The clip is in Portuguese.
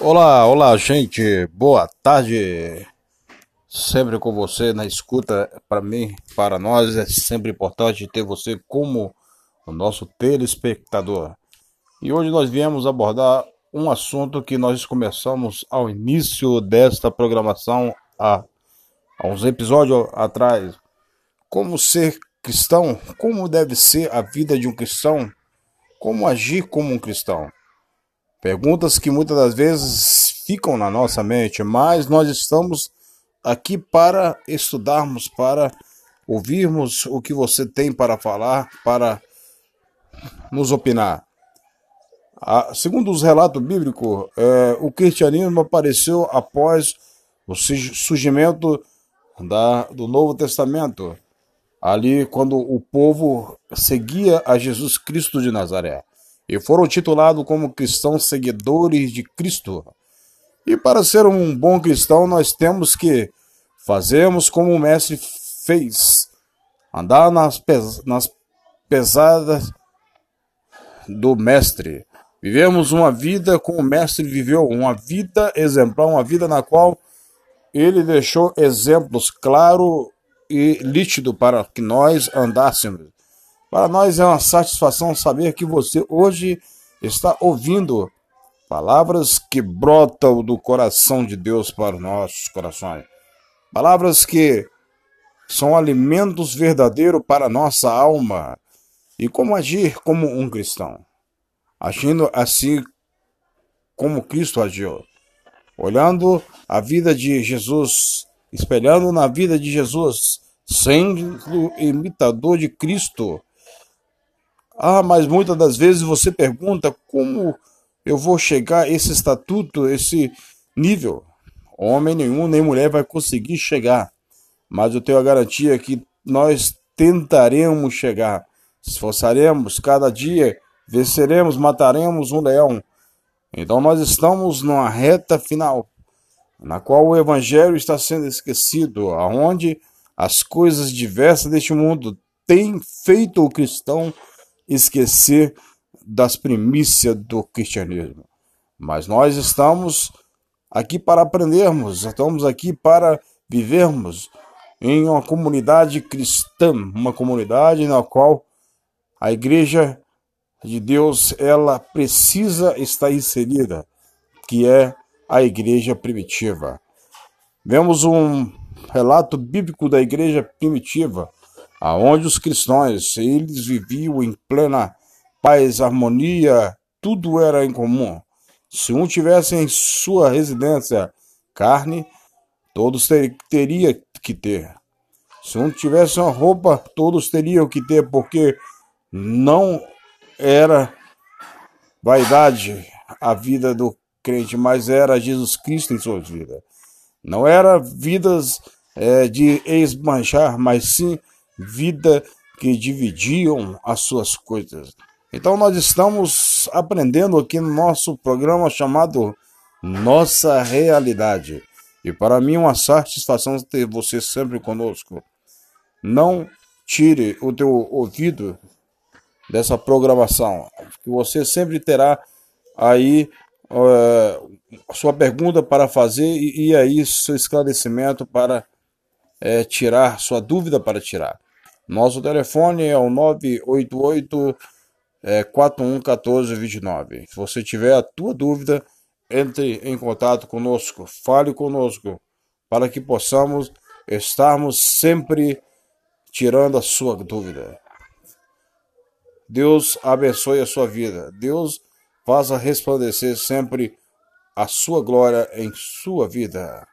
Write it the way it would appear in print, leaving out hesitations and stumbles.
Olá, gente, boa tarde. Sempre com você na escuta. Para mim, para nós, é sempre importante ter você como o nosso telespectador. E hoje nós viemos abordar um assunto que nós começamos ao início desta programação há uns episódios atrás. Como ser cristão? Como deve ser a vida de um cristão? Como agir como um cristão? Perguntas que muitas das vezes ficam na nossa mente, mas nós estamos aqui para estudarmos, para ouvirmos o que você tem para falar, para nos opinar. Segundo os relatos bíblicos, o cristianismo apareceu após o surgimento do Novo Testamento, ali quando o povo seguia a Jesus Cristo de Nazaré. E foram titulados como cristãos seguidores de Cristo. E para ser um bom cristão, nós temos que fazermos como o mestre fez. Andar nas pesadas do mestre. Vivemos uma vida como o mestre viveu. Uma vida exemplar, uma vida na qual ele deixou exemplos claros e lítidos para que nós andássemos. Para nós é uma satisfação saber que você hoje está ouvindo palavras que brotam do coração de Deus para os nossos corações. Palavras que são alimentos verdadeiros para a nossa alma. E como agir como um cristão? Agindo assim como Cristo agiu. Olhando a vida de Jesus, espelhando na vida de Jesus, sendo imitador de Cristo. Mas muitas das vezes você pergunta como eu vou chegar a esse estatuto, esse nível. Homem nenhum, nem mulher vai conseguir chegar. Mas eu tenho a garantia que nós tentaremos chegar. Esforçaremos cada dia, venceremos, mataremos um leão. Então nós estamos numa reta final, na qual o evangelho está sendo esquecido, aonde as coisas diversas deste mundo têm feito o cristão esquecer das primícias do cristianismo. Mas nós estamos aqui para aprendermos, estamos aqui para vivermos em uma comunidade cristã, uma comunidade na qual a Igreja de Deus, ela precisa estar inserida, que é a Igreja primitiva. Vemos um relato bíblico da Igreja primitiva, aonde os cristãos, eles viviam em plena paz, harmonia, tudo era em comum. Se um tivesse em sua residência carne, todos teriam que ter. Se um tivesse uma roupa, todos teriam que ter, porque não era vaidade a vida do crente, mas era Jesus Cristo em suas vidas. Não era vidas de esbanjar, mas sim vida que dividiam as suas coisas. Então nós estamos aprendendo aqui no nosso programa chamado Nossa Realidade. E para mim é uma satisfação ter você sempre conosco. Não tire o teu ouvido dessa programação, que você sempre terá aí sua pergunta para fazer e aí seu esclarecimento para tirar, sua dúvida para tirar. Nosso telefone é o 988-411429. Se você tiver a tua dúvida, entre em contato conosco, fale conosco, para que possamos estarmos sempre tirando a sua dúvida. Deus abençoe a sua vida. Deus faça resplandecer sempre a sua glória em sua vida.